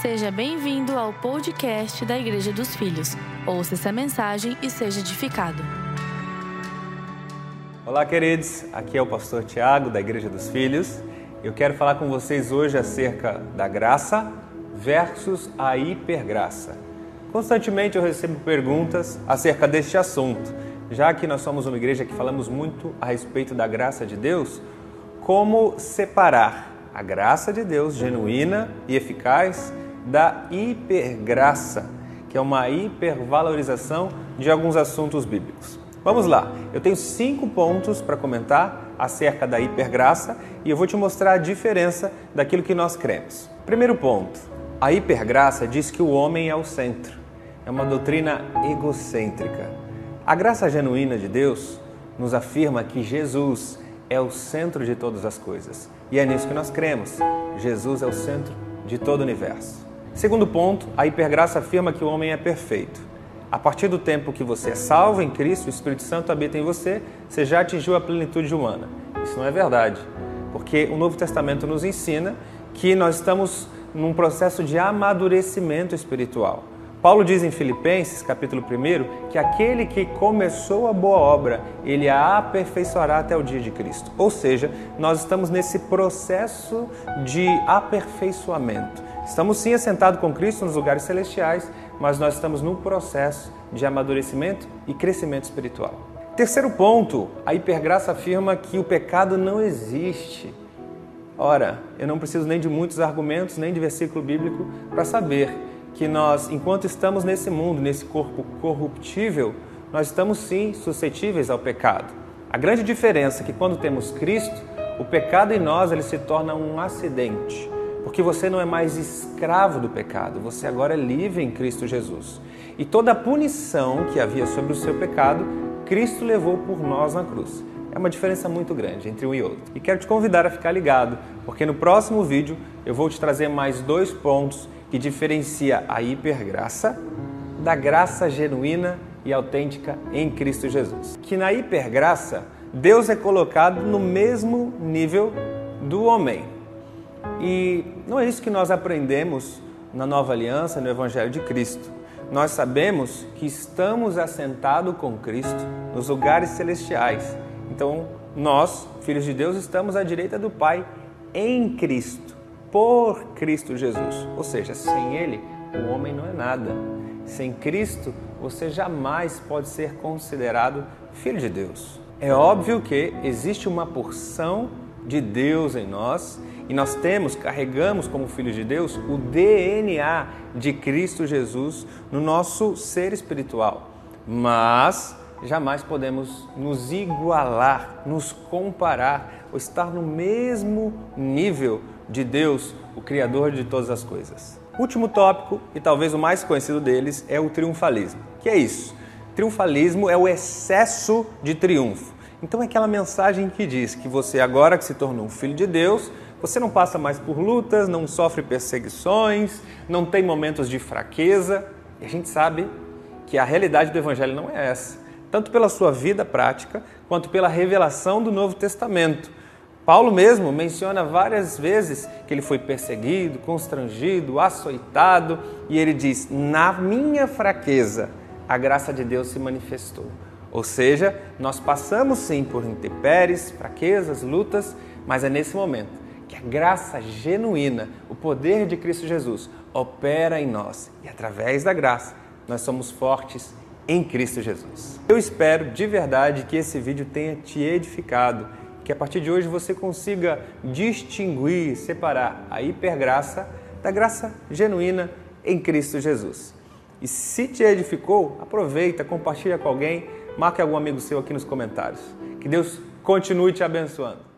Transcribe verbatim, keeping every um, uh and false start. Seja bem-vindo ao podcast da Igreja dos Filhos. Ouça essa mensagem e seja edificado. Olá, queridos. Aqui é o pastor Tiago, da Igreja dos Filhos. Eu quero falar com vocês hoje acerca da graça versus a hipergraça. Constantemente eu recebo perguntas acerca deste assunto. Já que nós somos uma igreja que falamos muito a respeito da graça de Deus, como separar a graça de Deus genuína e eficaz da hipergraça, que é uma hipervalorização de alguns assuntos bíblicos. Vamos lá, eu tenho cinco pontos para comentar acerca da hipergraça e eu vou te mostrar a diferença daquilo que nós cremos. Primeiro ponto, a hipergraça diz que o homem é o centro, é uma doutrina egocêntrica. A graça genuína de Deus nos afirma que Jesus é o centro de todas as coisas e é nisso que nós cremos, Jesus é o centro de todo o universo. Segundo ponto, a hipergraça afirma que o homem é perfeito. A partir do tempo que você é salvo em Cristo, o Espírito Santo habita em você, você já atingiu a plenitude humana. Isso não é verdade, porque o Novo Testamento nos ensina que nós estamos num processo de amadurecimento espiritual. Paulo diz em Filipenses, capítulo um, que aquele que começou a boa obra, ele a aperfeiçoará até o dia de Cristo. Ou seja, nós estamos nesse processo de aperfeiçoamento. Estamos sim assentados com Cristo nos lugares celestiais, mas nós estamos num processo de amadurecimento e crescimento espiritual. Terceiro ponto, a hipergraça afirma que o pecado não existe. Ora, eu não preciso nem de muitos argumentos, nem de versículo bíblico para saber que nós, enquanto estamos nesse mundo, nesse corpo corruptível, nós estamos sim suscetíveis ao pecado. A grande diferença é que quando temos Cristo, o pecado em nós ele se torna um acidente, porque você não é mais escravo do pecado, você agora é livre em Cristo Jesus. E toda a punição que havia sobre o seu pecado, Cristo levou por nós na cruz. É uma diferença muito grande entre um e outro. E quero te convidar a ficar ligado, porque no próximo vídeo eu vou te trazer mais dois pontos que diferencia a hipergraça da graça genuína e autêntica em Cristo Jesus. Que na hipergraça, Deus é colocado no mesmo nível do homem. E não é isso que nós aprendemos na Nova Aliança, no Evangelho de Cristo. Nós sabemos que estamos assentados com Cristo nos lugares celestiais. Então, nós, filhos de Deus, estamos à direita do Pai em Cristo. Por Cristo Jesus, ou seja, sem Ele o homem não é nada. Sem Cristo você jamais pode ser considerado filho de Deus. É óbvio que existe uma porção de Deus em nós e nós temos, carregamos como filhos de Deus o D N A de Cristo Jesus no nosso ser espiritual, mas jamais podemos nos igualar, nos comparar ou estar no mesmo nível de Deus, o Criador de todas as coisas. Último tópico, e talvez o mais conhecido deles, é o triunfalismo. Que é isso? Triunfalismo é o excesso de triunfo. Então é aquela mensagem que diz que você agora que se tornou um filho de Deus, você não passa mais por lutas, não sofre perseguições, não tem momentos de fraqueza. E a gente sabe que a realidade do Evangelho não é essa. Tanto pela sua vida prática, quanto pela revelação do Novo Testamento. Paulo mesmo menciona várias vezes que ele foi perseguido, constrangido, açoitado, e ele diz, na minha fraqueza, a graça de Deus se manifestou. Ou seja, nós passamos sim por intempéries, fraquezas, lutas, mas é nesse momento que a graça genuína, o poder de Cristo Jesus, opera em nós. E através da graça, nós somos fortes em Cristo Jesus. Eu espero de verdade que esse vídeo tenha te edificado, que a partir de hoje você consiga distinguir, separar a hipergraça da graça genuína em Cristo Jesus. E se te edificou, aproveita, compartilha com alguém, marque algum amigo seu aqui nos comentários. Que Deus continue te abençoando.